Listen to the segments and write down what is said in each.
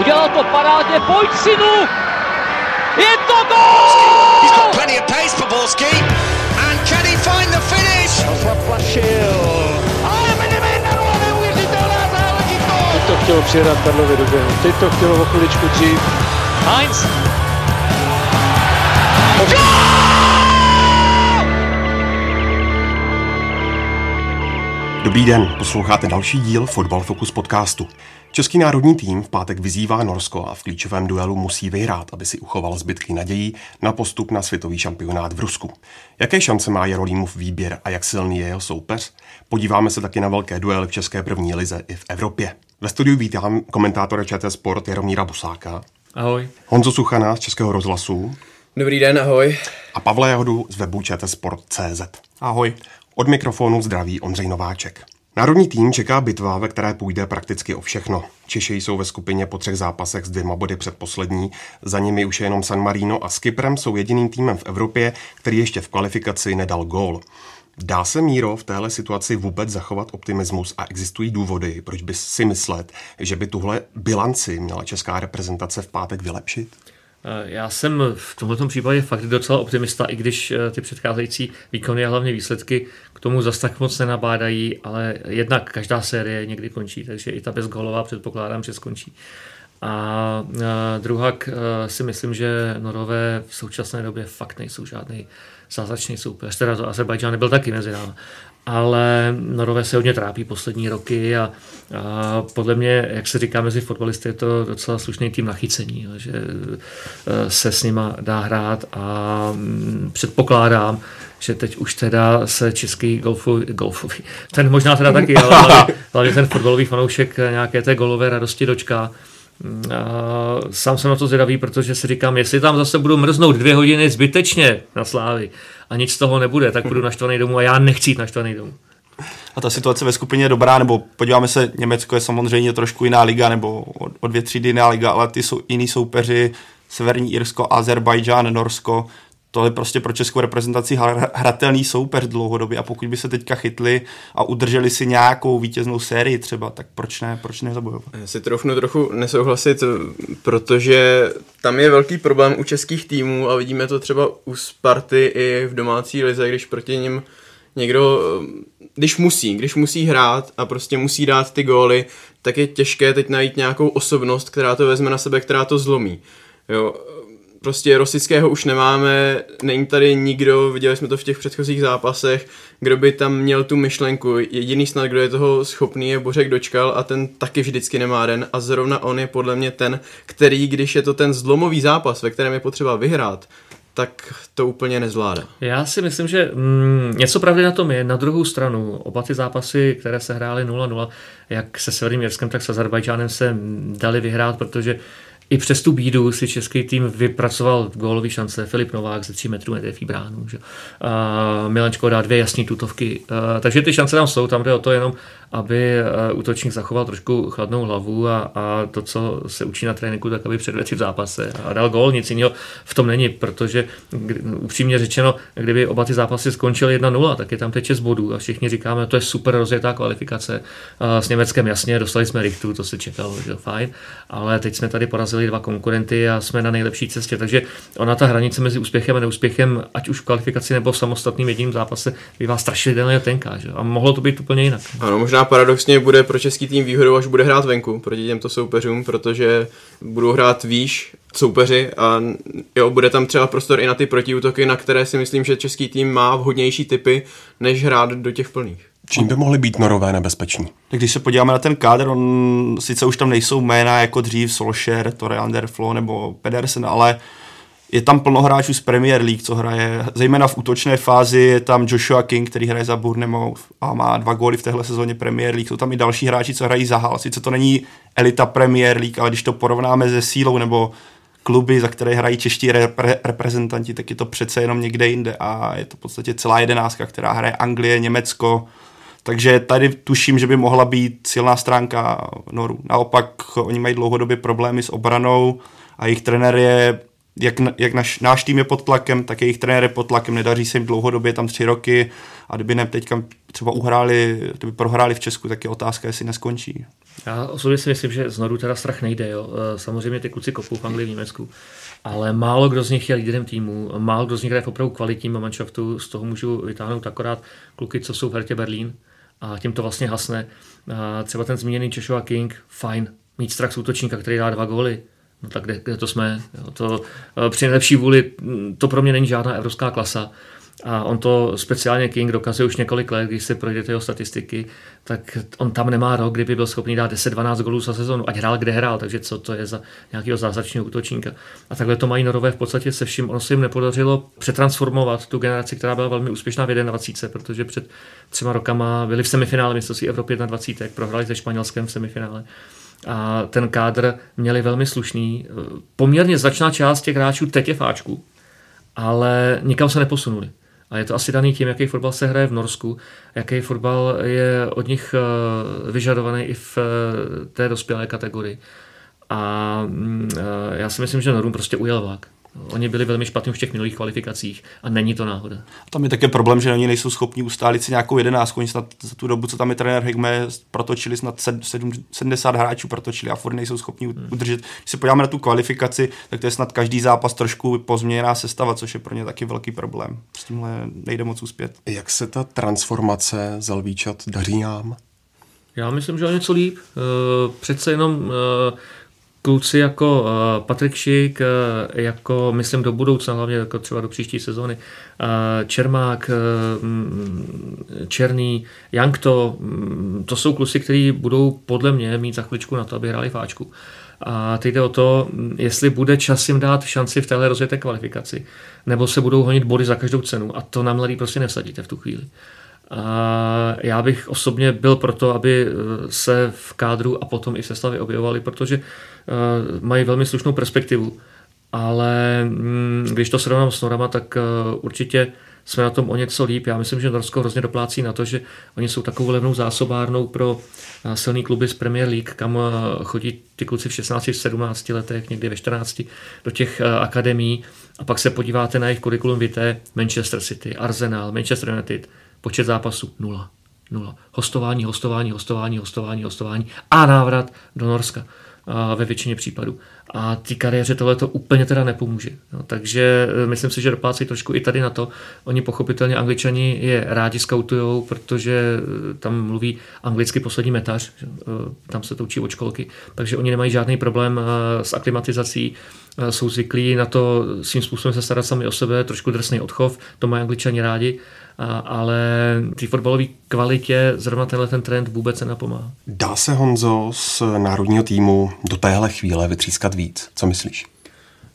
Udělal to parádně, pojď synu! Je to gól! He's got plenty of pace for Borsky. And can he find the finish? Zaplašil. Ale Benevenaro, neuvěřitelná záležitost! Teď to chtělo přihrát Karlovi do běhu, teď to chtělo o chviličku dřív. Heinz! Dobrý den, posloucháte další díl Fotbal Focus podcastu. Český národní tým v pátek vyzývá Norsko a v klíčovém duelu musí vyhrát, aby si uchoval zbytky nadějí na postup na světový šampionát v Rusku. Jaké šance má Jarolímův výběr a jak silný je jeho soupeř? Podíváme se taky na velké duely v české první lize i v Evropě. Ve studiu vítám komentátora ČT Sport Jaromíra Bosáka. Ahoj. Honzo Suchana z Českého rozhlasu. Dobrý den, ahoj. A Pavla Jahodu z webu ČT Sport.cz. Ahoj. Od mikrofonu zdraví Ondřej Nováček. Národní tým čeká bitva, ve které půjde prakticky o všechno. Češi jsou ve skupině po 3 zápasech s 2 body předposlední, za nimi už je jenom San Marino a s Kyprem jsou jediným týmem v Evropě, který ještě v kvalifikaci nedal gól. Dá se, Míro, v téhle situaci vůbec zachovat optimismus a existují důvody, proč by si myslet, že by tuhle bilanci měla česká reprezentace v pátek vylepšit? Já jsem v tomto případě fakt docela optimista, i když ty předcházející výkony a hlavně výsledky k tomu zas tak moc nenabádají, ale jednak každá série někdy končí, takže i ta bezgólová předpokládám, že skončí. A druhak si myslím, že Norové v současné době fakt nejsou žádný zázračný soupeř. Teda to Azerbajdžán nebyl taky mezi námi. Ale Norové se hodně trápí poslední roky a podle mě, jak se říká mezi fotbalisty, je to docela slušný tým na chycení, že se s nima dá hrát a předpokládám, že teď už teda se český golfový, ten možná teda taky, ale hlavně ten fotbalový fanoušek nějaké té golové radosti dočká. Sám jsem na to zvědavý, protože si říkám, jestli tam zase budu mrznout 2 hodiny zbytečně na Slávy a nic z toho nebude, tak budu naštvaný domů a já nechci jít naštvaný domů. A ta situace ve skupině je dobrá, nebo podíváme se, Německo je samozřejmě trošku jiná liga, nebo o 2-3 jiná liga, ale ty jsou jiný soupeři, Severní Irsko, Azerbajdžán, Norsko, tohle prostě pro českou reprezentaci hratelný soupeř dlouhodobě a pokud by se teďka chytli a udrželi si nějakou vítěznou sérii třeba, tak proč ne zabojovat? Já si troufnu trochu nesouhlasit, protože tam je velký problém u českých týmů a vidíme to třeba u Sparty i v domácí lize, když proti nim někdo, když musí hrát a prostě musí dát ty góly, tak je těžké teď najít nějakou osobnost, která to vezme na sebe, která to zlomí. Jo. Prostě Rosického už nemáme, není tady nikdo, viděli jsme to v těch předchozích zápasech, kdo by tam měl tu myšlenku. Jediný snad, kdo je toho schopný, je Bořek Dočkal a ten taky vždycky nemá den a zrovna on je podle mě ten, který, když je to ten zlomový zápas, ve kterém je potřeba vyhrát, tak to úplně nezvládá. Já si myslím, že něco pravdy na tom je. Na druhou stranu, oba ty zápasy, které se hrály 0-0, jak se Severním Jirskem, tak s Azerbajdžánem se dali vyhrát, protože i přes tu bídu si český tým vypracoval gólový šance. Filip Novák ze 3 metrů netrefí bránu. Milan Škoda 2 jasné tutovky. Takže ty šance tam jsou, tam jde o to jenom, aby útočník zachoval trošku chladnou hlavu a to, co se učí na tréninku, tak aby předvedl v zápase a dal gól, nic jiného v tom není, protože upřímně řečeno, kdyby oba ty zápasy skončily 1-0, tak je tam teď 6 bodů a všichni říkáme, to je super rozjetá kvalifikace. S Německem jasně, dostali jsme Richtu, to se čekalo, že fajn, ale teď jsme tady porazili 2 konkurenty a jsme na nejlepší cestě, takže ona ta hranice mezi úspěchem a neúspěchem, ať už v kvalifikaci nebo v samostatným jediným zápase, bývá strašidelně tenká, že? A mohlo to být úplně jinak. Ano, možná paradoxně bude pro český tým výhodou, až bude hrát venku proti těmto soupeřům, protože budou hrát výš soupeři a jo, bude tam třeba prostor i na ty protiútoky, na které si myslím, že český tým má vhodnější typy, než hrát do těch plných. Čím by mohly být Norové nebezpeční? Tak když se podíváme na ten kádr, on sice už tam nejsou jména jako dřív Solskjær, Toreander, Flo nebo Pedersen, ale je tam plno hráčů z Premier League, co hraje, zejména v útočné fázi je tam Joshua King, který hraje za Bournemouth a má 2 góly v téhle sezóně Premier League. Jsou tam i další hráči, co hrají za Hull. Sice to není elita Premier League, ale když to porovnáme se sílou nebo kluby, za které hrají čeští reprezentanti, tak je to přece jenom někde jinde a je to v podstatě celá 11, která hraje Anglie, Německo. Takže tady tuším, že by mohla být silná stránka Norů. Naopak oni mají dlouhodobě problémy s obranou a jejich trenér je, jak náš tým je pod tlakem, tak jejich trenér je pod tlakem, nedaří se jim dlouhodobě, tam 3 roky a kdyby ne teďka třeba prohráli v Česku, tak je otázka, jestli neskončí. Já osobně si myslím, že z Noru teda strach nejde. Jo. Samozřejmě ty kluci kopou v Anglii, v Německu, ale málo kdo z nich je líderem týmu, málo kdo z nich je v opravdu kvalitním manšaftu, z toho můžu vytáhnout akorát kluky, co jsou v Hertě Berlín, a tím to vlastně hasne. Třeba ten zmíněný Joshua King, fajn, mít strach z útočníka, který dá 2 góly. No tak kde to jsme? Jo, to, při nejlepší vůli to pro mě není žádná evropská klasa. A on to speciálně King dokazuje už několik let, když se projdete jeho statistiky, tak on tam nemá rok, kdyby byl schopný dát 10-12 gólů za sezonu, ať hrál, kde hrál, takže co to je za nějakého zázračného útočníka. A takhle to mají Norové v podstatě se vším. Ono se jim nepodařilo přetransformovat tu generaci, která byla velmi úspěšná v 21, protože před 3 rokama byli v semifinále mistrovství Evropy 21, prohráli se Španělskem v semifinále. A ten kádr měli velmi slušný. Poměrně značná část těch hráčů teď je v Ačku, ale nikam se neposunuli. A je to asi daný tím, jaký fotbal se hraje v Norsku, jaký fotbal je od nich vyžadovaný i v té dospělé kategorii. A já si myslím, že Norům prostě ujel vlak. Oni byli velmi špatní v těch minulých kvalifikacích a není to náhoda. Tam je také problém, že oni nejsou schopni ustálit si nějakou 11. Oni snad za tu dobu, co tam je trenér Hegme, protočili snad 70 hráčů protočili a furt nejsou schopni udržet. Když se podíváme na tu kvalifikaci, tak to je snad každý zápas trošku pozměněná sestava, což je pro ně taky velký problém. S tímhle nejde moc uspět. Jak se ta transformace z Alvíčat daří nám? Já myslím, že je něco líp. Přece jenom... Kluci jako Patrik Šik, jako myslím do budoucna, hlavně jako třeba do příští sezóny, Čermák, Černý, Jankto, to jsou kluci, kteří budou podle mě mít za chviličku na to, aby hráli fáčku. A teď jde o to, jestli bude čas jim dát šanci v téhle rozjeté kvalifikaci, nebo se budou honit body za každou cenu, a to na mladý prostě nevsadíte v tu chvíli. A já bych osobně byl proto, aby se v kádru a potom i v sestavě objevovali, protože mají velmi slušnou perspektivu, ale když to srovnám s Norama, tak určitě jsme na tom o něco líp. Já myslím, že Norsko hrozně doplácí na to, že oni jsou takovou levnou zásobárnou pro silný kluby z Premier League, kam chodí ty kluci v 16, v 17 letech, někdy ve 14 do těch akademií, a pak se podíváte na jejich kurikulum vitae: Manchester City, Arsenal, Manchester United. Počet zápasů 0. Hostování a návrat do Norska ve většině případů. A ty kariéře tohleto úplně teda nepomůže. No, takže myslím si, že doplácí trošku i tady na to. Oni pochopitelně Angličani je rádi skautujou, protože tam mluví anglicky poslední metař, tam se to učí od školky, takže oni nemají žádný problém s aklimatizací, jsou zvyklí na to svým způsobem se starat sami o sebe, trošku drsný odchov, to mají Angličani rádi, ale ty fotbalové kvalitě zrovna tenhle ten trend vůbec nenapomáhá. Dá se, Honzo, z národního týmu do téhle chvíle vytřískat víc? Co myslíš?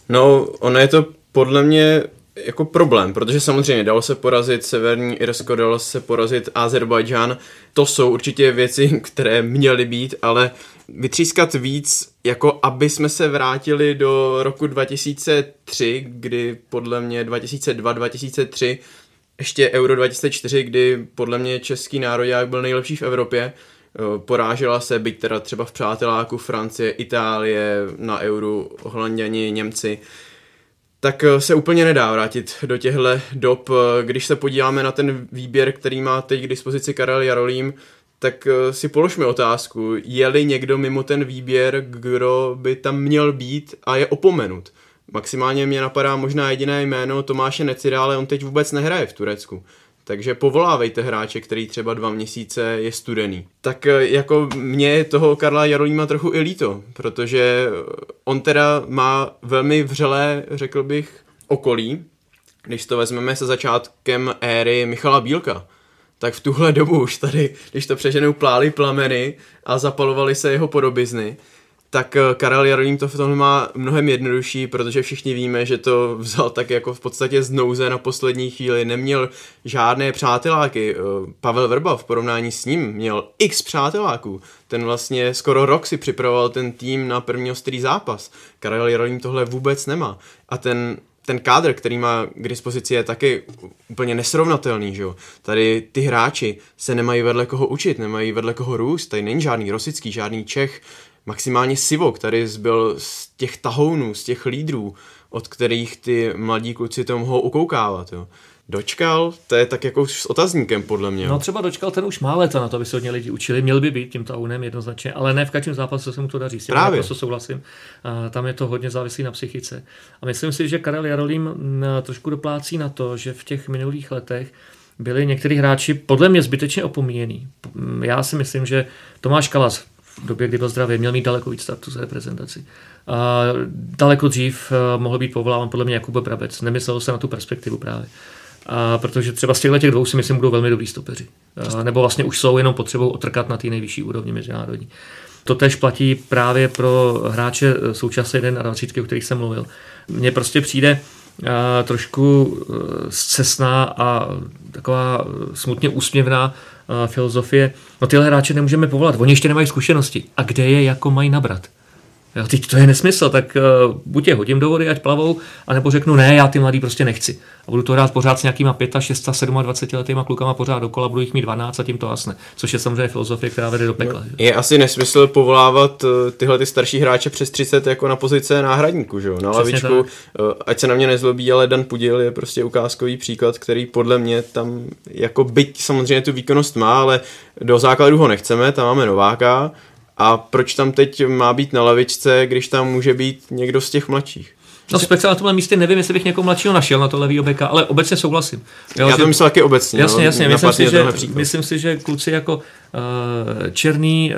No, ono je to podle mě jako problém, protože samozřejmě dalo se porazit Severní Irsko, dalo se porazit Azerbajdžán, to jsou určitě věci, které měly být, ale vytřískat víc, jako aby jsme se vrátili do roku 2003, kdy podle mě 2002-2003, ještě Euro 2004, kdy podle mě český národák byl nejlepší v Evropě, porážela se, byť teda třeba v přáteláku, Francie, Itálie, na Euro Holanděni, Němci, tak se úplně nedá vrátit do těchto dob. Když se podíváme na ten výběr, který má teď k dispozici Karel Jarolím, tak si položme otázku, je-li někdo mimo ten výběr, kdo by tam měl být a je opomenut. Maximálně mě napadá možná jediné jméno Tomáše Necira, ale on teď vůbec nehraje v Turecku. Takže povolávejte hráče, který třeba 2 měsíce je studený. Tak jako mě toho Karla Jarolíma trochu i líto, protože on teda má velmi vřelé, řekl bych, okolí. Když to vezmeme se začátkem éry Michala Bílka, tak v tuhle dobu už tady, když to přeženou, plály plameny a zapalovaly se jeho podobizny, tak Karel Jarolím to v tom má mnohem jednodušší, protože všichni víme, že to vzal tak jako v podstatě z nouze na poslední chvíli, neměl žádné přáteláky. Pavel Vrba v porovnání s ním měl x přáteláků, ten vlastně skoro rok si připravoval ten tým na první ostrý zápas. Karel Jarolím tohle vůbec nemá a ten kádr, který má k dispozici, je taky úplně nesrovnatelný, že jo. Tady ty hráči se nemají vedle koho učit, nemají vedle koho růst, tady není žádný Rosický, žádný Čech, maximálně Sivok tady zbyl z těch tahounů, z těch lídrů, od kterých ty mladí kluci to mohou ukoukávat, jo. Dočkal, to je tak jako už s otazníkem podle mě. No třeba Dočkal, ten už má léta na to, aby se hodně lidi učili, měl by být tím taunem jednoznačně, ale ne v každém zápasu se mu to daří. S tím naprosto souhlasím. Tam je to hodně závislí na psychice. A myslím si, že Karel Jarolím trošku doplácí na to, že v těch minulých letech byli některý hráči podle mě zbytečně opomíjení. Já si myslím, že Tomáš Kalas v době, kdy byl zdravý, měl mít daleko víc startu za reprezentaci. Daleko dřív mohl být povolán podle mě Jakub Brabec. Nemyslel se na tu perspektivu právě. Protože třeba z těchto dvou si myslím budou velmi dobrý stopeři. Nebo vlastně už jsou, jenom potřebou otrkat na té nejvyšší úrovni mezinárodní. To též platí právě pro hráče současné 21, o kterých jsem mluvil. Mně prostě přijde trošku scesná a taková smutně úsměvná filozofie. No tyhle hráče nemůžeme povolat, oni ještě nemají zkušenosti. A kde je jako mají nabrat? Jo, teď to je nesmysl, tak buď je hodím do vody, ať plavou, anebo řeknu ne, já ty mladý prostě nechci. A budu to hrát pořád s nějakýma 5, 6, 27 letýma klukama pořád dokola, budu jich mít 12 a tím to hasne. Což je samozřejmě filozofie, která vede do pekla. Že? Je asi nesmysl povolávat tyhle ty starší hráče přes 30 jako na pozice náhradníku, že jo? Na lavičku, ať se na mě nezlobí, ale Dan Pudil je prostě ukázkový příklad, který podle mě tam jako byť samozřejmě tu výkonnost má, ale do základu ho nechceme, tam máme Nováka. A proč tam teď má být na lavičce, když tam může být někdo z těch mladších? No speciálně na tomhle místě nevím, jestli bych někoho mladšího našel na to levýho beka, ale obecně souhlasím. Jo, já to myslel taky obecně. Jasně, myslím si, že kluci jako Černý,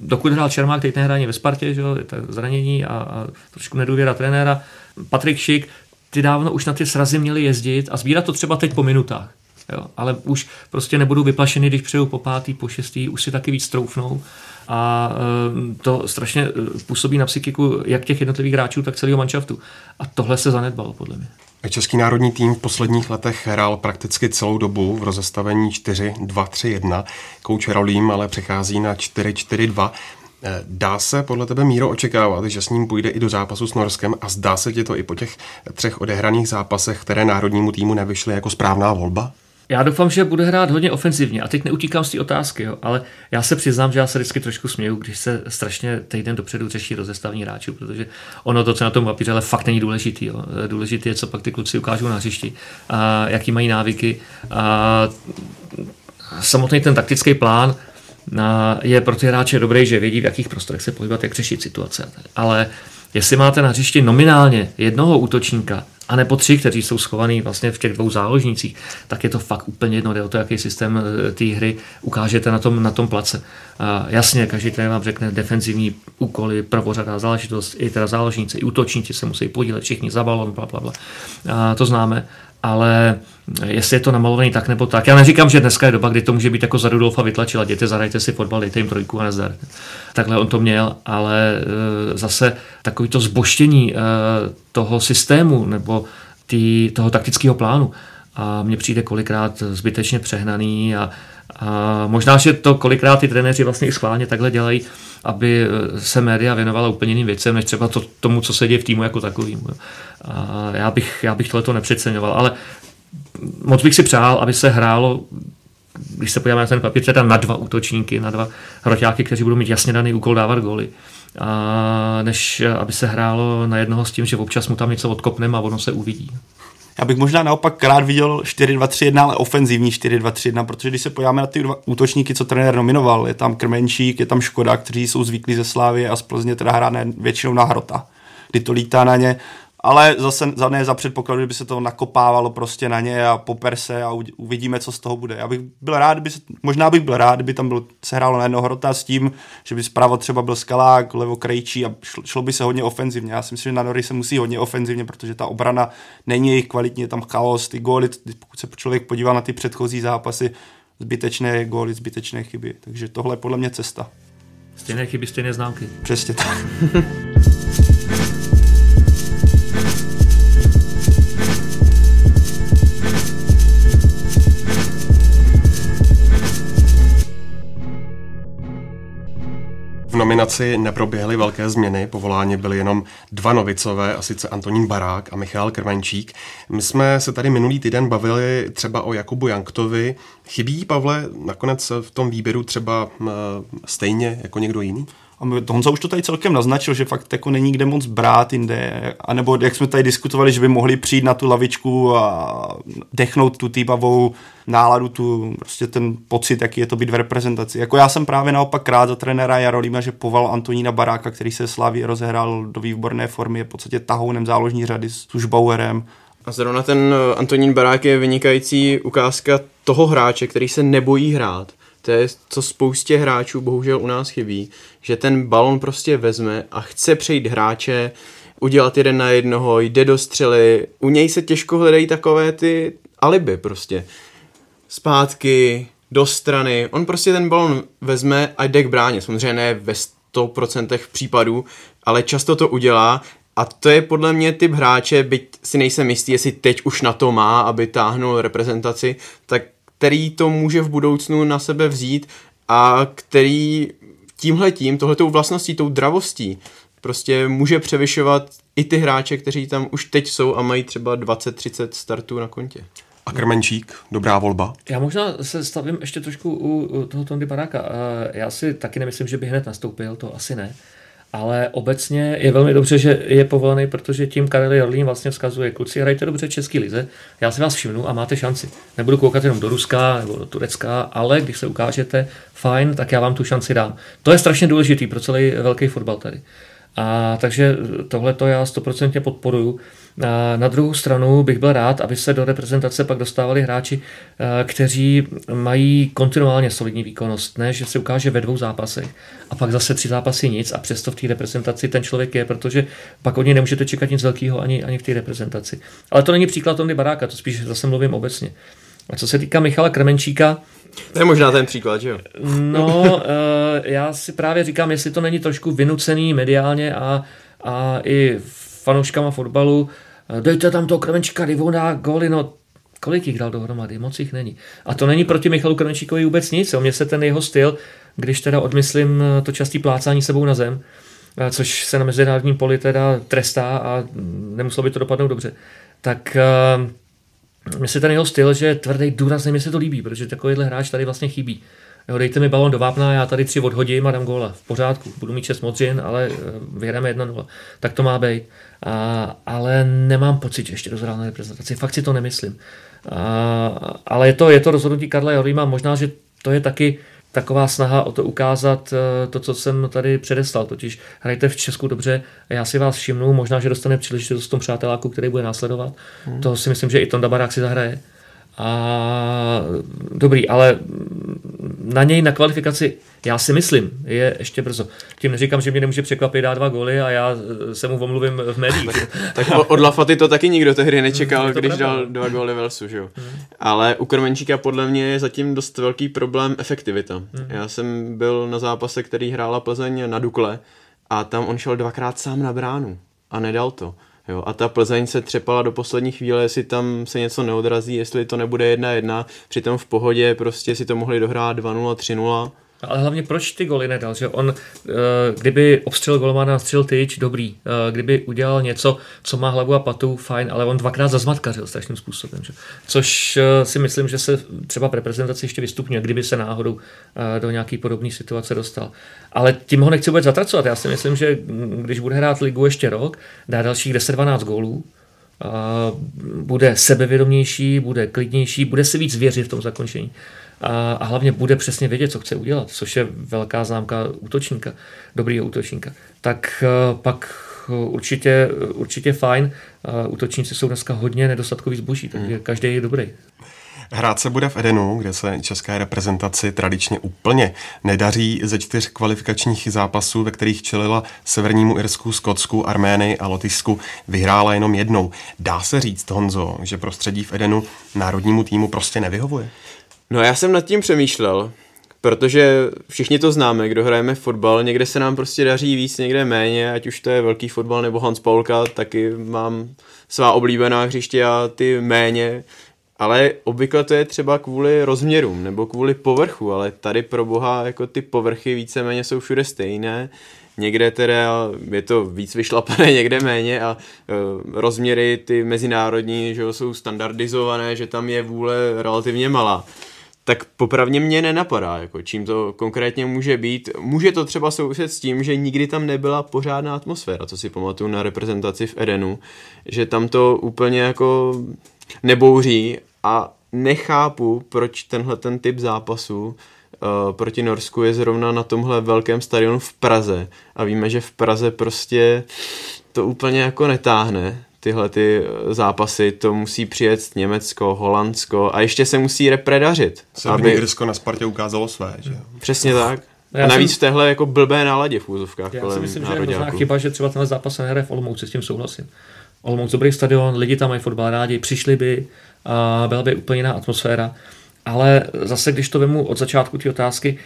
dokud hrál Čermák, teď nehrání ve Spartě, že, zranění a trošku nedůvěra trenéra, Patrik Šik, ty dávno už na ty srazy měli jezdit a sbírat to třeba teď po minutách. Jo, ale už prostě nebudou vyplašený, když přejdou po 5., po 6., už si taky víc troufnou. A to strašně působí na psychiku jak těch jednotlivých hráčů, tak celého manšaftu. A tohle se zanedbalo podle mě. Český národní tým v posledních letech hrál prakticky celou dobu v rozestavení 4-2-3-1. Kouč Jarolím ale přechází na 4-4-2. Dá se podle tebe, Míro, očekávat, že s ním půjde i do zápasu s Norskem a zdá se ti to i po těch 3 odehraných zápasech, které národnímu týmu nevyšly jako správná volba? Já doufám, že bude hrát hodně ofenzivně a teď neutíkám z té otázky, jo, ale já se přiznám, že já se vždycky trošku směju, když se strašně týden dopředu řeší rozestavní hráčů, protože ono to, co na tom papíře, ale fakt není důležitý. Jo. Důležitý je, co pak ty kluci ukážou na hřišti, a jaký mají návyky. A samotný ten taktický plán je pro ty hráče dobrý, že vědí, v jakých prostorech se pohybovat, jak řešit situace. Ale jestli máte na hřišti nominálně jednoho útočníka, a nebo 3, kteří jsou schovaní vlastně v těch 2 záložnících, tak je to fakt úplně jedno, jde o to, jaký systém té hry ukážete na tom place. Jasně, každý trenér vám řekne defenzivní úkoly, prvořadá záležitost, i teda záložníci, i útočníci se musí podílet, všichni za balón, blablabla. To známe, ale jestli je to namalovaný tak nebo tak, já neříkám, že dneska je doba, kdy to může být jako za Rudolfa Vytlačila, děte, zahrajte si fotbal, dejte jim 3 a nazdar. Takhle on to měl, ale zase takový to zboštění toho systému nebo toho taktického plánu a mně přijde kolikrát zbytečně přehnaný a možná, že to kolikrát ty trenéři vlastně i schválně takhle dělají, aby se média věnovala úplně jiným věcem, než třeba tomu, co se děje v týmu jako takovým. A já bych tohleto nepřeceňoval, ale moc bych si přál, aby se hrálo, když se podíváme na ten papír, teda na 2 útočníky, na 2 hroťáky, kteří budou mít jasně daný úkol dávat góly, než aby se hrálo na jednoho s tím, že občas mu tam něco odkopneme a ono se uvidí. Já bych možná naopak rád viděl 4-2-3-1, ale ofenzivní 4-2-3-1, protože když se podíváme na ty 2 útočníky, co trenér nominoval, je tam Krmenčík, je tam Škoda, kteří jsou zvyklí ze Slavie a z Plzně teda hrá většinou na hrota, kdy to lítá na ně, ale zase za předpokladu, kdyby se to nakopávalo prostě na ně a poper se a uvidíme, co z toho bude. Já bych byl rád, kdyby tam sehrálo na jednoho hrota s tím, že by zpravo třeba byl Skalák, levo Krejčí a šlo by se hodně ofenzivně. Já si myslím, že na Nory se musí hodně ofenzivně, protože ta obrana není jejich kvalitní, je tam chaos, ty góly, pokud se člověk podívá na ty předchozí zápasy, zbytečné góly, zbytečné chyby. Takže tohle je podle mě cesta. Stejné chyby, stejné známky. Přesně tak. V nominaci neproběhly velké změny, povoláni byly jenom 2 novicové, a sice Antonín Barák a Michal Krmenčík. My jsme se tady minulý týden bavili třeba o Jakubu Janktovi. Chybí, Pavle, nakonec v tom výběru třeba stejně jako někdo jiný? Honza už to tady celkem naznačil, že fakt jako není kde moc brát jinde, anebo jak jsme tady diskutovali, že by mohli přijít na tu lavičku a dechnout tu týpavou náladu, tu, prostě ten pocit, jaký je to být v reprezentaci. Jako já jsem právě naopak rád za trenéra Jarolíma, že poval Antonína Baráka, který se Slavii rozehrál do výborné formy, je v podstatě tahounem záložní řady s Užbauerem. A zrovna ten Antonín Barák je vynikající ukázka toho hráče, který se nebojí hrát. To je, co spoustě hráčů bohužel u nás chybí, že ten balon prostě vezme a chce přejít hráče, udělat jeden na jednoho, jde do střely, u něj se těžko hledají takové ty alibi prostě. Zpátky, do strany, on prostě ten balon vezme a jde k bráně, samozřejmě ne ve 100% případů, ale často to udělá. A to je podle mě typ hráče, byť si nejsem jistý, jestli teď už na to má, aby táhnul reprezentaci, tak který to může v budoucnu na sebe vzít a který tímhletím, tohletou vlastností, tou dravostí, prostě může převyšovat i ty hráče, kteří tam už teď jsou a mají třeba 20-30 startů na kontě. A Krmenčík, dobrá volba. Já možná se stavím ještě trošku u toho Tondy Baráka. Já si taky nemyslím, že by hned nastoupil, to asi ne. Ale obecně je velmi dobře, že je povolaný, protože tím Karel Jarolím vlastně vzkazuje: kluci, hrajte dobře český lize, já si vás všimnu a máte šanci. Nebudu koukat jenom do Ruska nebo do Turecka, ale když se ukážete fajn, tak já vám tu šanci dám. To je strašně důležitý pro celý velký fotbal tady. A takže tohle to já 100% podporuju. Na druhou stranu bych byl rád, aby se do reprezentace pak dostávali hráči, kteří mají kontinuálně solidní výkonnost, ne, že se ukáže ve 2 zápasech a pak zase 3 zápasy nic a přesto v té reprezentaci ten člověk je, protože pak od něj nemůžete čekat nic velkého ani v té reprezentaci. Ale to není příklad Tondy Baráka, to spíš zase mluvím obecně. A co se týká Michala Krmenčíka, to je možná ten příklad, že jo? No, já si právě říkám, jestli to není trošku vynucený mediálně a i fanouškama fotbalu. Dejte tam toho Krmenčíka, Divona, góly, no kolik jich dal dohromady, moc jich není. A to není proti Michalu Krmenčíkovi vůbec nic, o mně se ten jeho styl, když teda odmyslím to častý plácání sebou na zem, což se na mezinárodním poli teda trestá a nemuselo by to dopadnout dobře, tak mně se ten jeho styl, že je tvrdý, důrazný, mně se to líbí, protože takovýhle hráč tady vlastně chybí. Jo, dejte mi balón do vápna, já tady 3 odhodím a dám góla. V pořádku, budu mít 6 modřin, ale vyjedeme 1-0. Tak to má být. Ale nemám pocit, že ještě dozrál na reprezentaci. Fakt si to nemyslím. Ale je to rozhodnutí Karla Jarolíma. Možná, že to je taky taková snaha o to ukázat to, co jsem tady předeslal. Totiž hrajte v Česku dobře, já si vás všimnu, možná, že dostane příležitost v tom přáteláku, který bude následovat. To si myslím, že i Tonda Barák si zahraje. A dobrý, ale na něj, na kvalifikaci, já si myslím, je ještě brzo. Tím neříkám, že mě nemůže překvapit, dá 2 góly a já se mu omluvím v médiích. Tak od Lafaty to taky nikdo tehdy nečekal, když dal 2 góly Velsu, že jo. Ale u Krmenčíka podle mě je zatím dost velký problém efektivita. Já jsem byl na zápase, který hrála Plzeň na Dukle a tam on šel 2krát sám na bránu a nedal to. Jo, a ta Plzeň se třepala do poslední chvíle, jestli tam se něco neodrazí, jestli to nebude 1-1, přitom v pohodě prostě si to mohli dohrát 2-0, 3-0. Ale hlavně proč ty goly nedal, že on, kdyby obstřelil golmana, střelil tyč, dobrý, kdyby udělal něco, co má hlavu a patu, fajn, ale on 2krát zazmatkařil strašným způsobem, že? Což si myslím, že se třeba v reprezentaci ještě vystupňuje, kdyby se náhodou do nějaký podobné situace dostal. Ale tím ho nechci vůbec zatracovat, já si myslím, že když bude hrát ligu ještě rok, dá dalších 10-12 gólů, bude sebevědomější, bude klidnější, bude si víc věřit v tom zakončení. A hlavně bude přesně vědět, co chce udělat, což je velká známka útočníka, dobrýho útočníka. Tak pak určitě fajn, útočníci jsou dneska hodně nedostatkový zboží, takže každý je dobrý. Hrát se bude v Edenu, kde se české reprezentaci tradičně úplně nedaří. Ze 4 kvalifikačních zápasů, ve kterých čelila Severnímu Irsku, Skotsku, Arménii a Lotyšsku, vyhrála jenom 1. Dá se říct, Honzo, že prostředí v Edenu národnímu týmu prostě nevyhovuje? No já jsem nad tím přemýšlel, protože všichni to známe, kdo hrajeme fotbal, někde se nám prostě daří víc, někde méně, ať už to je velký fotbal nebo Hans Paulka, taky mám svá oblíbená hřiště a ty méně, ale obvykle to je třeba kvůli rozměrům nebo kvůli povrchu, ale tady pro boha jako ty povrchy víceméně jsou všude stejné, někde teda je to víc vyšlapané, někde méně a rozměry ty mezinárodní, že jsou standardizované, že tam je vůle relativně malá. tak popravdě mě nenapadá, jako čím to konkrétně může být. Může to třeba souviset s tím, že nikdy tam nebyla pořádná atmosféra, co si pamatuju na reprezentaci v Edenu, že tam to úplně jako nebouří a nechápu, proč tenhle ten typ zápasu proti Norsku je zrovna na tomhle velkém stadionu v Praze. A víme, že v Praze prostě to úplně jako netáhne. Tyhle ty zápasy, to musí přijet Německo, Holandsko a ještě se musí repredařit. Severní Irsko na Spartě ukázalo své, že? Přesně tak. A navíc v téhle jako blbé náladě v úzovkách kolem nároďáků. Já si myslím, že je možná chyba, že třeba tenhle zápas se nehraje v Olomouci, s tím souhlasím. Olomouc dobrý stadion, lidi tam mají fotbal rádi, přišli by a byla by úplně jiná atmosféra. Ale zase, když to vemu od začátku ty otázky,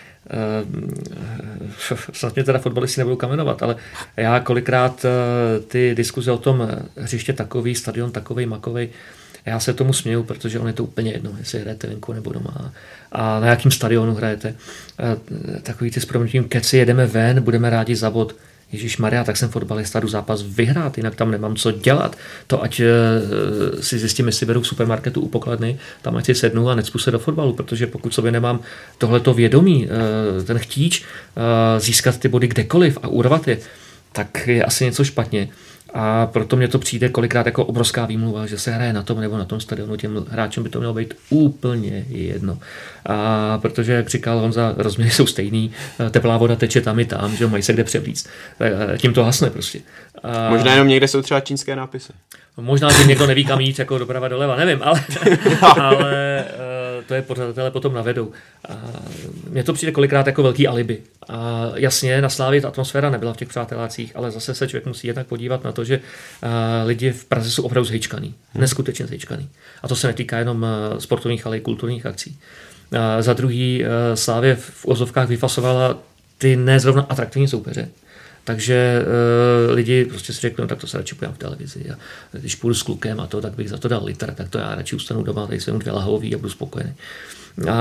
snad mě teda fotbalisti nebudou kamenovat, ale já kolikrát ty diskuze o tom hřiště takový, stadion takovej, makovej, já se tomu směju, protože on je to úplně jedno, jestli hrajete venku nebo doma a na jakém stadionu hrajete. Takový ty s proměnitým keci, jedeme ven, budeme rádi za bod. Ježišmarja, tak jsem fotbalista, jdu zápas vyhrát, jinak tam nemám co dělat. To ať si zjistím, jestli beru v supermarketu u pokladny, tam ať si sednu a necpu se do fotbalu, protože pokud sobě nemám tohleto vědomí, ten chtíč získat ty body kdekoliv a urvat je, tak je asi něco špatně. A proto mně to přijde kolikrát jako obrovská výmluva, že se hraje na tom nebo na tom stadionu, těm hráčům by to mělo být úplně jedno. A protože, jak říkal Honza, rozměry jsou stejný, teplá voda teče tam i tam, že mají se kde převlíct. Tím to hasne prostě. A... možná jenom někde jsou třeba čínské nápisy. Možná, že někdo neví, kam jít, jako doprava doleva, nevím, ale to je pořadatelé potom navedou. Mně to přijde kolikrát jako velký alibi. A jasně, na Slávii ta atmosféra nebyla v těch přátelácích, ale zase se člověk musí jednak podívat na to, že lidi v Praze jsou opravdu zhejčkaný. Neskutečně zhejčkaný. A to se netýká jenom sportovních, ale i kulturních akcí. Za druhý, Slávie v ozovkách vyfasovala ty ne zrovna atraktivní soupeře. Takže lidi prostě si řeknou, tak to se radši pojím v televizi. A když půjdu s klukem a to, tak bych za to dal litr, tak to já radši ustanu doma, tady jsem 2 lahový a budu spokojený. A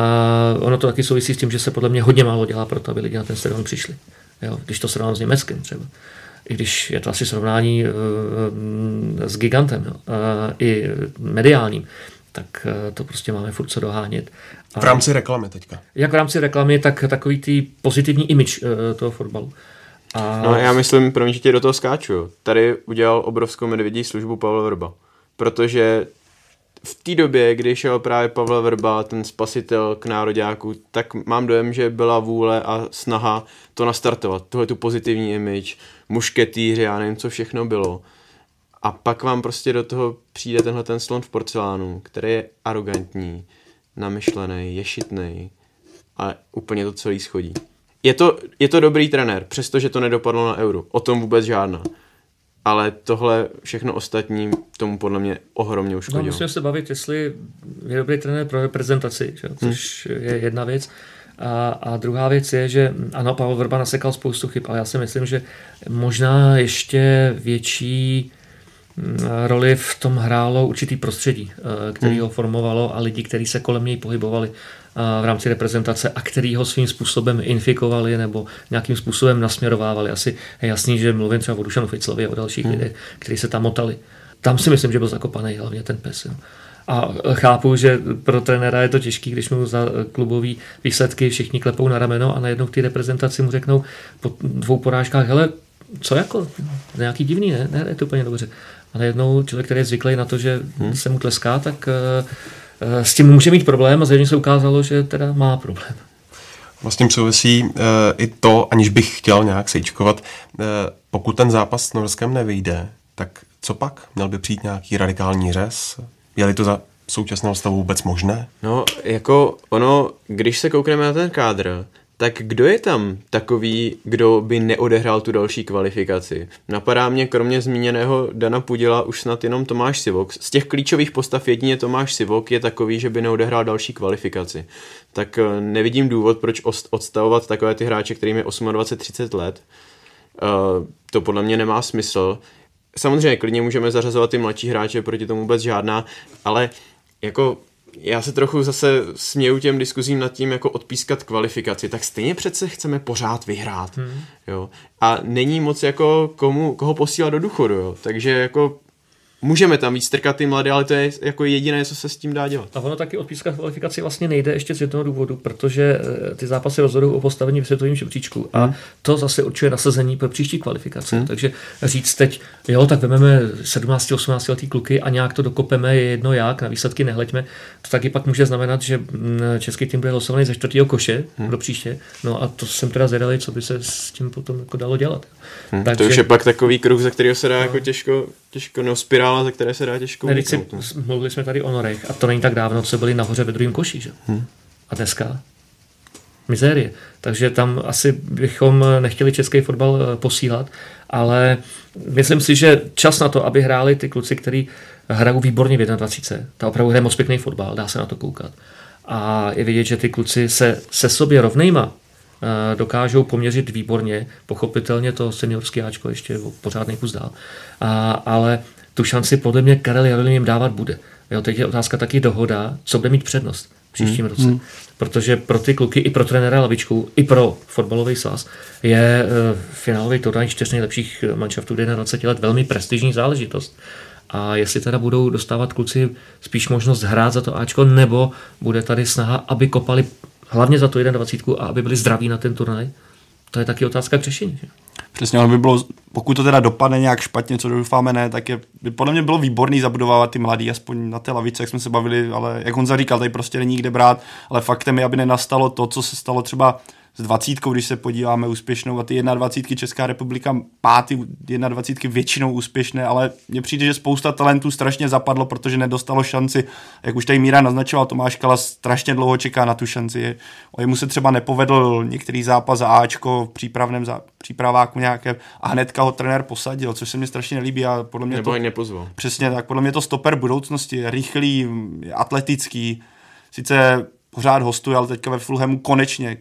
ono to taky souvisí s tím, že se podle mě hodně málo dělá pro to, aby lidi na ten stadion přišli. Jo? Když to srovnám s Německem třeba. I když je to asi srovnání s gigantem, no? I mediálním, tak to prostě máme furt co dohánět. A v rámci reklamy teďka. Jak v rámci reklamy, tak takový ty pozitivní image toho fotbalu. No já myslím, promiň, že tě do toho skáču. Tady udělal obrovskou medvědí službu Pavel Vrba, protože v té době, kdy šel právě Pavel Vrba, ten spasitel k nároďáku, tak mám dojem, že byla vůle a snaha to nastartovat, tuhle tu pozitivní image, mušketýři, já nevím, co všechno bylo. A pak vám prostě do toho přijde tenhle ten slon v porcelánu, který je arrogantní, namyšlený, ješitný a úplně to celý schodí. Je to dobrý trenér, přestože to nedopadlo na Euro. O tom vůbec žádná. Ale tohle všechno ostatní tomu podle mě ohromně uškodilo. No, musíme se bavit, jestli je dobrý trenér pro reprezentaci, což je jedna věc. A druhá věc je, že ano, Pavel Vrba nasekal spoustu chyb, ale já si myslím, že možná ještě větší roli v tom hrálo určitý prostředí, který ho formovalo a lidi, kteří se kolem něj pohybovali v rámci reprezentace a který ho svým způsobem infikovali nebo nějakým způsobem nasměrovávali. Asi je jasný, že mluvím třeba o Dušanu Ficlovi a o dalších lidech, kteří se tam motali. Tam si myslím, že byl zakopaný hlavně ten pes. Jo. A chápu, že pro trenéra je to těžký, když mu za klubový výsledky všichni klepou na rameno a najednou v té reprezentaci mu řeknou po 2 porážkách, hele, co jako, nějaký divný, ne, je to úplně dobře. A najednou člověk, který je zvyklý na to, že se mu tleská, tak s tím může mít problém a zřejmě se ukázalo, že teda má problém. Vlastně souvisí i to, aniž bych chtěl nějak sejčkovat, pokud ten zápas s Norskem nevyjde, tak co pak? Měl by přijít nějaký radikální řez? Je-li to za současného stavu vůbec možné? No, jako ono, když se koukneme na ten kádr, tak kdo je tam takový, kdo by neodehrál tu další kvalifikaci? Napadá mě kromě zmíněného Dana Pudila už snad jenom Tomáš Sivok. Z těch klíčových postav jedině Tomáš Sivok je takový, že by neodehrál další kvalifikaci. Tak nevidím důvod, proč odstavovat takové ty hráče, kterým je 28-30 let. To podle mě nemá smysl. Samozřejmě klidně můžeme zařazovat ty mladší hráče, proti tomu vůbec žádná, ale jako... já se trochu zase směju těm diskuzím nad tím, jako odpískat kvalifikaci, tak stejně přece chceme pořád vyhrát. Jo? A není moc jako koho posílat do důchodu, jo? Takže jako Můžeme tam víc trkat ty mladé, ale to je jako jediné, co se s tím dá dělat. A ono taky odpískat kvalifikaci vlastně nejde ještě z jednoho důvodu, protože ty zápasy rozhodují o postavení v světovém žebříčku a to zase určuje nasazení pro příští kvalifikace. Takže říct teď, jo, tak vememe 17-18 letý kluky a nějak to dokopeme, je jedno jak, na výsledky nehleďme, to taky pak může znamenat, že český tým bude losovaný ze čtvrtého koše pro příště. No a to jsem teda zvědavý, co by se s tím potom jako dalo dělat. Takže to už je pak takový kruh, za kterého se dá jako těžko spirála, za které se dá těžko vykonout. Mluvili jsme tady o norech a to není tak dávno, co byli nahoře ve druhém koši, že? A dneska mizérie. Takže tam asi bychom nechtěli český fotbal posílat, ale myslím si, že čas na to, aby hráli ty kluci, kteří hrajou výborně v 21. Ta opravdu hraje moc pěkný fotbal, dá se na to koukat. A je vidět, že ty kluci se sobě rovnejma dokážou poměřit výborně, pochopitelně to seniorský áčko ještě pořád nejkus dál. Ale tu šanci podle mě Karel Jarolím jim dávat bude. Jo, teď je otázka taky dohoda, co bude mít přednost v příštím roce. Protože pro ty kluky, i pro trenéra lavičku, i pro fotbalový svaz je finálový turnaj 4 nejlepších manšaftů 21 let velmi prestižní záležitost. A jestli teda budou dostávat kluci spíš možnost hrát za to áčko, nebo bude tady snaha, aby kopali hlavně za tu 21 a aby byli zdraví na ten turnaj, to je taky otázka k řešení. Přesně, ale by bylo, pokud to teda dopadne nějak špatně, co doufáme ne, tak by podle mě bylo výborný zabudovávat ty mladý, aspoň na té lavice, jak jsme se bavili, ale jak Honza říkal, tady prostě není kde brát, ale faktem je, aby nenastalo to, co se stalo třeba s 20, když se podíváme úspěšnou a ty 21 Česká republika má ty 21 většinou úspěšné, ale mně přijde, že spousta talentů strašně zapadlo, protože nedostalo šanci. Jak už tady Míra naznačoval, Tomáš Kalas strašně dlouho čeká na tu šanci. Jemu se třeba nepovedl některý zápas za áčko v přípravném přípraváku nějaké a hnedka ho trenér posadil, což se mi strašně nelíbí a podle mě to nepozval. Přesně tak, podle mě to stoper budoucnosti, rychlý, atletický. Sice pořád hostuje, ale teďka ve Fulhamu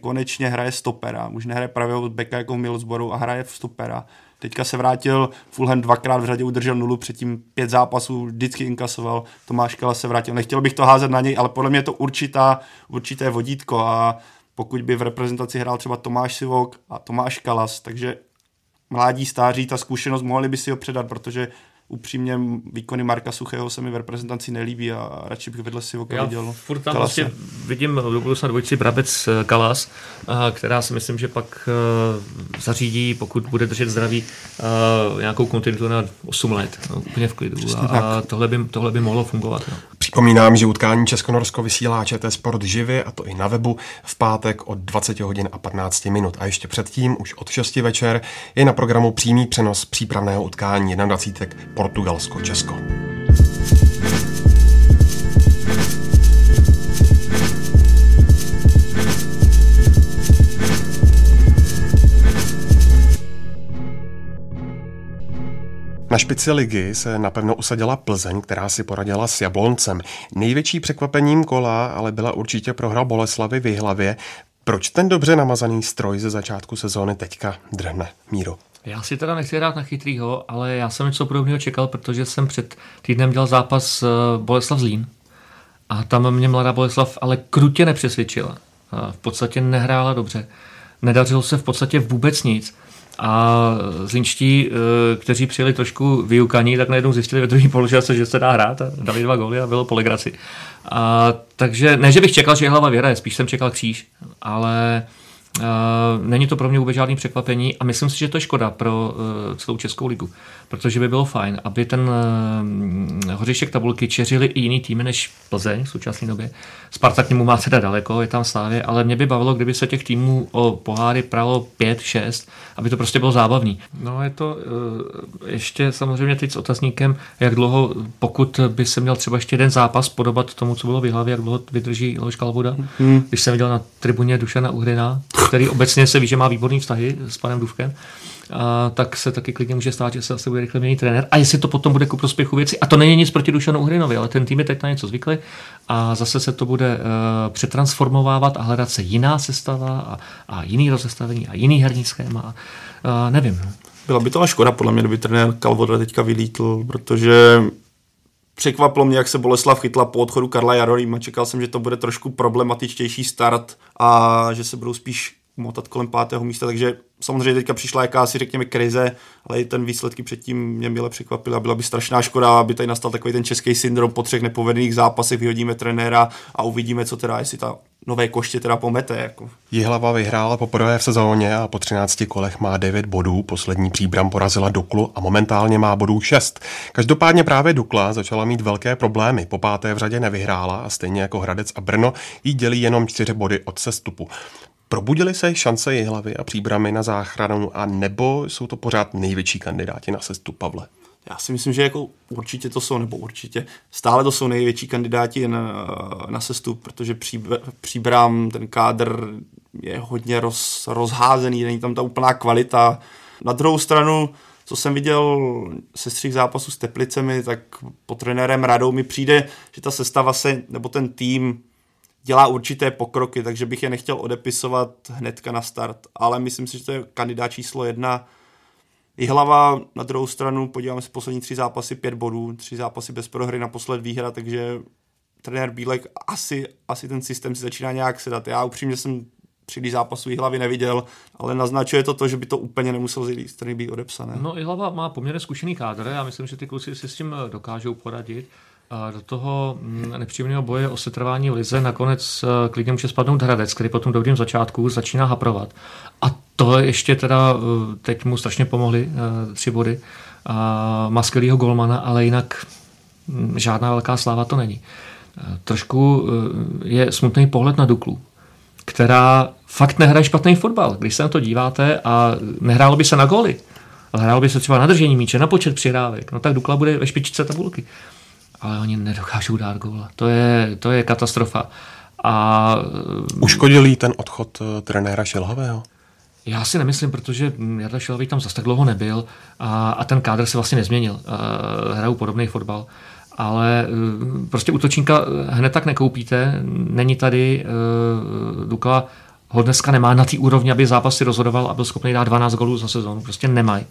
konečně hraje stopera. Už nehraje pravého beka jako v Middlesbroughu a hraje v stopera. Teďka se vrátil, Fulham dvakrát v řadě udržel nulu, předtím 5 zápasů vždycky inkasoval, Tomáš Kalas se vrátil. Nechtěl bych to házet na něj, ale podle mě je to určité vodítko a pokud by v reprezentaci hrál třeba Tomáš Sivok a Tomáš Kalas, takže mládí, stáří, ta zkušenost mohli by si ho předat, protože upřímně výkony Marka Suchého se mi v reprezentaci nelíbí a radši bych vedle Sivoka viděl. Já furt tam vlastně vidím do budoucna dvojici Brabec Kalas, která si myslím, že pak zařídí, pokud bude držet zdraví, nějakou kontinuitu na 8 let. Úplně v klidu. A tohle by mohlo fungovat. No. Připomínám, že utkání Česko-Norsko vysílá ČT Sport živě, a to i na webu, v pátek od 20:15. A ještě předtím, už od 6 večer, je na programu přímý přenos přípravného utkání 21. Portugalsko, Česko. Na špici ligy se napevno usadila Plzeň, která si poradila s Jabloncem. Největší překvapením kola ale byla určitě prohra Boleslavy v Jihlavě. Proč ten dobře namazaný stroj ze začátku sezóny teďka drhne, Míro? Já si teda nechci hrát na chytrýho, ale já jsem něco podobného čekal, protože jsem před týdnem dělal zápas Boleslav Zlín a tam mě mladá Boleslav ale krutě nepřesvědčila. V podstatě nehrála dobře. Nedařilo se v podstatě vůbec nic. A zlínští, kteří přijeli trošku vyukaní, tak najednou zjistili ve druhé poločase, že se dá hrát a dali 2 góly a bylo po legraci. Takže ne, že bych čekal, že Jihlava vyhraje, spíš jsem čekal kříž, ale není to pro mě vůbec žádný překvapení a myslím si, že to je škoda pro celou Českou ligu, protože by bylo fajn, aby ten hoříšek tabulky čeřili i jiný týmy než Plzeň v současné době. Sparta k němu má teda daleko, je tam Slavia, ale mě by bavilo, kdyby se těch týmů o poháry pralo 5-6, aby to prostě bylo zábavný. No je to ještě samozřejmě teď s otazníkem, jak dlouho, pokud by se měl třeba ještě jeden zápas podobat tomu, co bylo v Jihlavě, jak dlouho vydrží Leoš Kalvoda, když jsem viděl na tribuně Dušana Uhryna, který obecně se ví, že má výborný vztahy s panem Dufkem, tak se taky klidně může stát, že se asi bude rychle měnit trenér. A jestli to potom bude ku prospěchu věci, a to není nic proti Dušanu Uhrynovi, ale ten tým je teď na něco zvyklý a zase se to bude přetransformovávat a hledat se jiná sestava a jiný rozestavení a jiný herní schéma. Nevím. Byla by to ale škoda, podle mě, kdyby trenér Kalvoda teďka vylítl, protože překvapilo mě, jak se Boleslav chytla po odchodu Karla Jarolíma. Čekal jsem, že to bude trošku problematičtější start a že se budou spíš motat kolem 5. místa, takže samozřejmě teďka přišla jakási, řekněme, krize, ale i ten výsledky předtím mě mile překvapily a byla by strašná škoda, aby tady nastal takový ten český syndrom po 3 nepovedených zápasech, vyhodíme trenéra a uvidíme, co teda, jestli ta nové koště teda pomete. Jako. Jihlava vyhrála poprvé v sezóně a po 13 kolech má 9 bodů, poslední příbram porazila Duklu a momentálně má bodů 6. Každopádně právě Dukla začala mít velké problémy, po 5. v řadě nevyhrála a stejně jako Hradec a Brno jí dělí jenom 4 body od sestupu. Probudily se šance Jihlavy a Příbramy na záchranu, a nebo jsou to pořád největší kandidáti na sestup, Pavle? Já si myslím, že jako stále to jsou největší kandidáti na sestup, protože Příbram, ten kádr je hodně rozházený, není tam ta úplná kvalita. Na druhou stranu, co jsem viděl se střih zápasu s Teplicemi, tak pod trenérem Radou mi přijde, že ta sestava se, nebo ten tým, dělá určité pokroky, takže bych je nechtěl odepisovat hnedka na start, ale myslím si, že to je kandidát číslo 1. Jihlava na druhou stranu, podíváme se poslední 3 zápasy, 5 bodů, 3 zápasy bez prohry, naposled výhra, takže trenér Bílek asi ten systém si začíná nějak sedat. Já upřímně jsem příliš zápasů Jihlavy neviděl, ale naznačuje to, že by to úplně nemuselo z strany být odepsané. No, Jihlava má poměrně zkušený kádr, já myslím, že ty kluci si s tím dokážou poradit. A do toho nepříjemného boje o setrvání v lize nakonec klidně může spadnout Hradec, který po tom dobrým začátku začíná haprovat. A to ještě teda, teď mu strašně pomohly 3 body. Má skvělýho golmana, ale jinak žádná velká sláva to není. Trošku je smutný pohled na Duklu, která fakt nehraje špatný fotbal. Když se na to díváte a nehrálo by se na góly, ale hrálo by se třeba na držení míče, na počet přihrávek, no tak Dukla bude ve špičce tabulky. Ale oni nedokážou dát góla. To je katastrofa. A uškodil jí ten odchod trenéra Šilhavého? Já si nemyslím, protože Jarda Šilhavý tam zase tak dlouho nebyl a ten kádr se vlastně nezměnil. Hrajou podobný fotbal. Ale prostě útočníka hned tak nekoupíte. Není tady Dukla. Ho dneska nemá na té úrovni, aby zápasy rozhodoval a byl schopný dát 12 gólů za sezónu. Prostě nemají.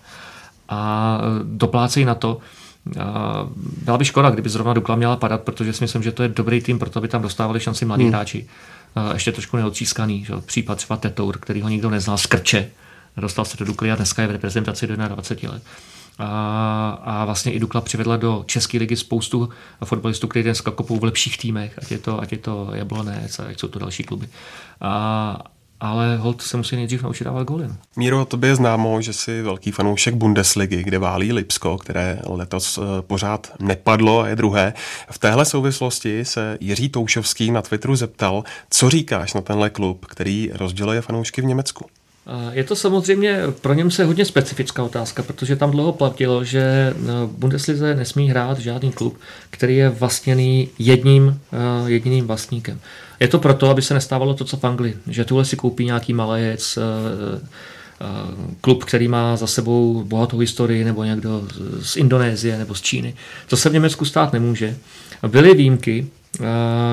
A doplácejí na to. Byla by škoda, kdyby zrovna Dukla měla padat, protože si myslím, že to je dobrý tým, proto by tam dostávali šanci mladí hráči. Ještě trošku neodčískaný, že? Případ třeba Tetour, který ho nikdo neznal z Krče. Dostal se do Dukly a dneska je v reprezentaci do 21 let. A vlastně i Dukla přivedla do České ligy spoustu fotbalistů, kteří dneska kopou v lepších týmech, ať je to Jablonec, ať jsou to další kluby. Ale holt se musí nejdřív naučit dávat góly. Míro, tobě je známo, že jsi velký fanoušek Bundesligy, kde válí Lipsko, které letos pořád nepadlo a je druhé. V téhle souvislosti se Jiří Toušovský na Twitteru zeptal, co říkáš na tenhle klub, který rozděluje fanoušky v Německu? Je to samozřejmě pro Němce hodně specifická otázka, protože tam dlouho platilo, že Bundeslize nesmí hrát žádný klub, který je vlastněný jediným vlastníkem. Je to proto, aby se nestávalo to, co v Anglii, že tuhle si koupí nějaký malejec, klub, který má za sebou bohatou historii, nebo někdo z Indonésie nebo z Číny. To se v Německu stát nemůže. Byly výjimky,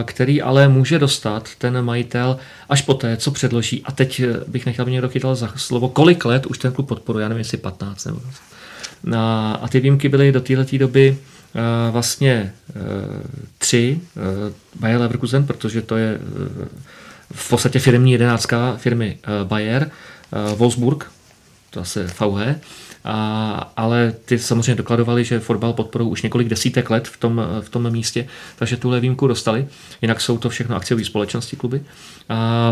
který ale může dostat ten majitel až poté, co předloží. A teď bych nechal, aby někdo chytal za slovo, kolik let už ten klub podporuje, já nevím, jestli 15 nebo 20. A ty výjimky byly do této doby vlastně 3 Bayer Leverkusen, protože to je v podstatě firmní 11 firmy Bayer, Wolfsburg, to zase VH, ale ty samozřejmě dokladovali, že fotbal podporou už několik desítek let v tom místě, takže tuhle výjimku dostali, jinak jsou to všechno akciové společnosti, kluby.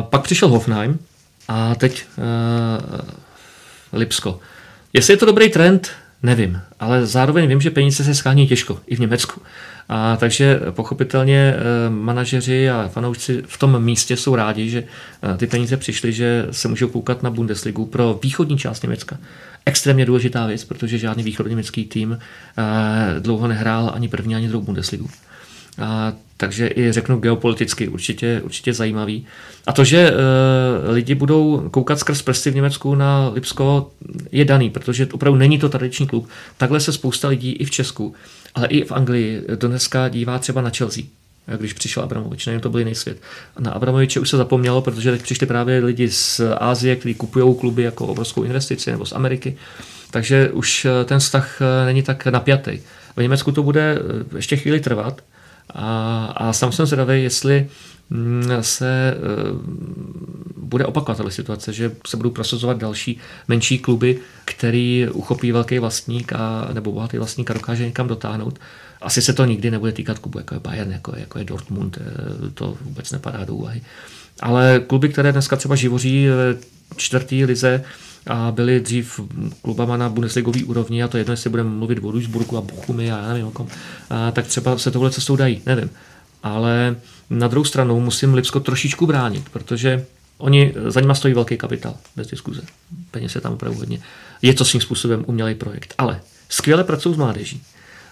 Pak přišel Hoffenheim a teď Lipsko. Jestli je to dobrý trend, nevím, ale zároveň vím, že peníze se schání těžko, i v Německu. Takže pochopitelně manažeři a fanoušci v tom místě jsou rádi, že ty peníze přišly, že se můžou koukat na Bundesligu pro východní část Německa. Extrémně důležitá věc, protože žádný východněmecký tým dlouho nehrál ani první, ani druhou Bundesligu. Takže i řeknu geopoliticky určitě zajímavý. A to, že lidi budou koukat skrz prsty v Německu na Lipsko, je daný, protože opravdu není to tradiční klub. Takhle se spousta lidí i v Česku, ale i v Anglii dneska dívá třeba na Chelsea, když přišel Abramovič, nevím, to byl jiný svět. Na Abramoviče už se zapomnělo, protože teď přišli právě lidi z Asie, kteří kupují kluby jako obrovskou investici, nebo z Ameriky. Takže už ten vztah není tak napjatý. V Německu to bude ještě chvíli trvat. A sám jsem zvědavý, jestli se bude opakovat situace, že se budou prosazovat další menší kluby, který uchopí velký vlastník a nebo bohatý vlastník a dokáže někam dotáhnout. Asi se to nikdy nebude týkat klubu, jako je Bayern, jako je Dortmund, to vůbec nepadá do úvahy. Ale kluby, které dneska třeba živoří ve čtvrtý lize a byly dřív klubama na bundesligový úrovni, a to jedno, jestli budeme mluvit o Duisburgu a Bochumi a já nevím o kom, tak třeba se tohle cestou dají, nevím. Ale na druhou stranu musím Lipsko trošičku bránit, protože oni, za nima stojí velký kapitál, bez diskuze. Peněz je tam opravdu hodně. Je to svým způsobem umělej projekt, ale skvěle pracují s mládeží.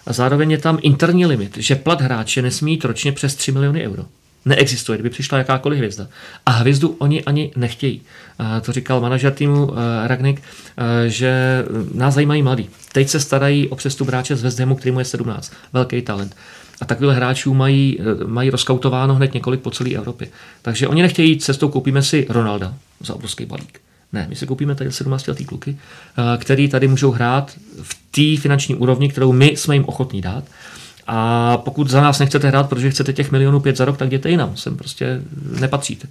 A zároveň je tam interní limit, že plat hráče nesmí jít ročně přes 3 miliony euro. Neexistuje, kdyby přišla jakákoliv hvězda. A hvězdu oni ani nechtějí. To říkal manažer týmu Ragnik, že nás zajímají mladí. Teď se starají o přestup hráče z West Hamu, který mu je 17. Velký talent. A takových hráčů mají rozkautováno hned několik po celé Evropě. Takže oni nechtějí jít cestou, koupíme si Ronalda za obrovský balík. Ne, my si koupíme tady 17letý kluky, který tady můžou hrát v té finanční úrovni, kterou my jsme jim ochotní dát. A pokud za nás nechcete hrát, protože chcete těch 1,5 milionu za rok, tak jděte jinam, sem prostě nepatříte.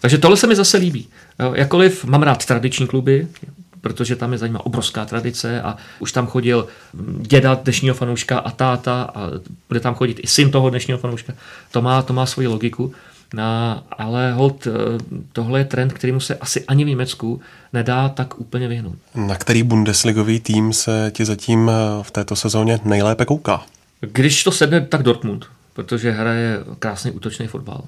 Takže tohle se mi zase líbí. Jakkoliv mám rád tradiční kluby, protože tam je za nima obrovská tradice a už tam chodil děda dnešního fanouška a táta a bude tam chodit i syn toho dnešního fanouška. To má svoji logiku. Ale holt, tohle je trend, kterému se asi ani v Německu nedá tak úplně vyhnout. Na který bundesligový tým se ti zatím v této sezóně nejlépe kouká? Když to sedne, tak Dortmund, protože hraje krásný útočný fotbal.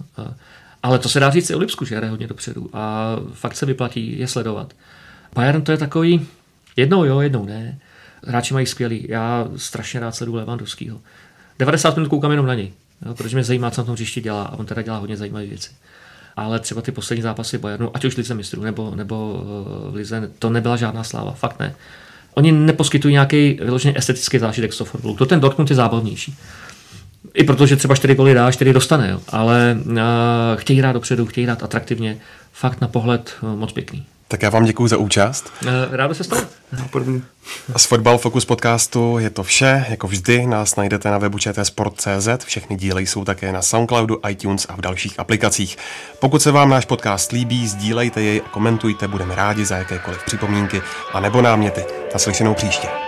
Ale to se dá říct i o Lipsku, že hraje hodně dopředu a fakt se vyplatí je sledovat. Bayern to je takový jednou jo, jednou ne. Hráči mají skvělý. Já strašně rád sleduju Lewandowskýho. 90 minut koukám jenom na něj, jo, protože mě zajímá, co na tom hřišti dělá a on teda dělá hodně zajímavé věci. Ale třeba ty poslední zápasy Bayernu, ať už lize mistrů nebo lize, to nebyla žádná sláva, fakt ne. Oni neposkytují nějaký vyloženě estetický zážitek z toho fotbalu. To ten Dortmund je zábavnější. I protože třeba 4 goly dá, 4 dostane, jo. Ale chtějí hrát dopředu, chtějí hrát atraktivně, fakt na pohled moc pěkný. Tak já vám děkuju za účast. Rádo se stalo. Z Fotbal Focus podcastu je to vše. Jako vždy nás najdete na webu čtsport.cz. Všechny díly jsou také na Soundcloudu, iTunes a v dalších aplikacích. Pokud se vám náš podcast líbí, sdílejte jej a komentujte. Budeme rádi za jakékoliv připomínky a nebo náměty. Naslyšenou příště.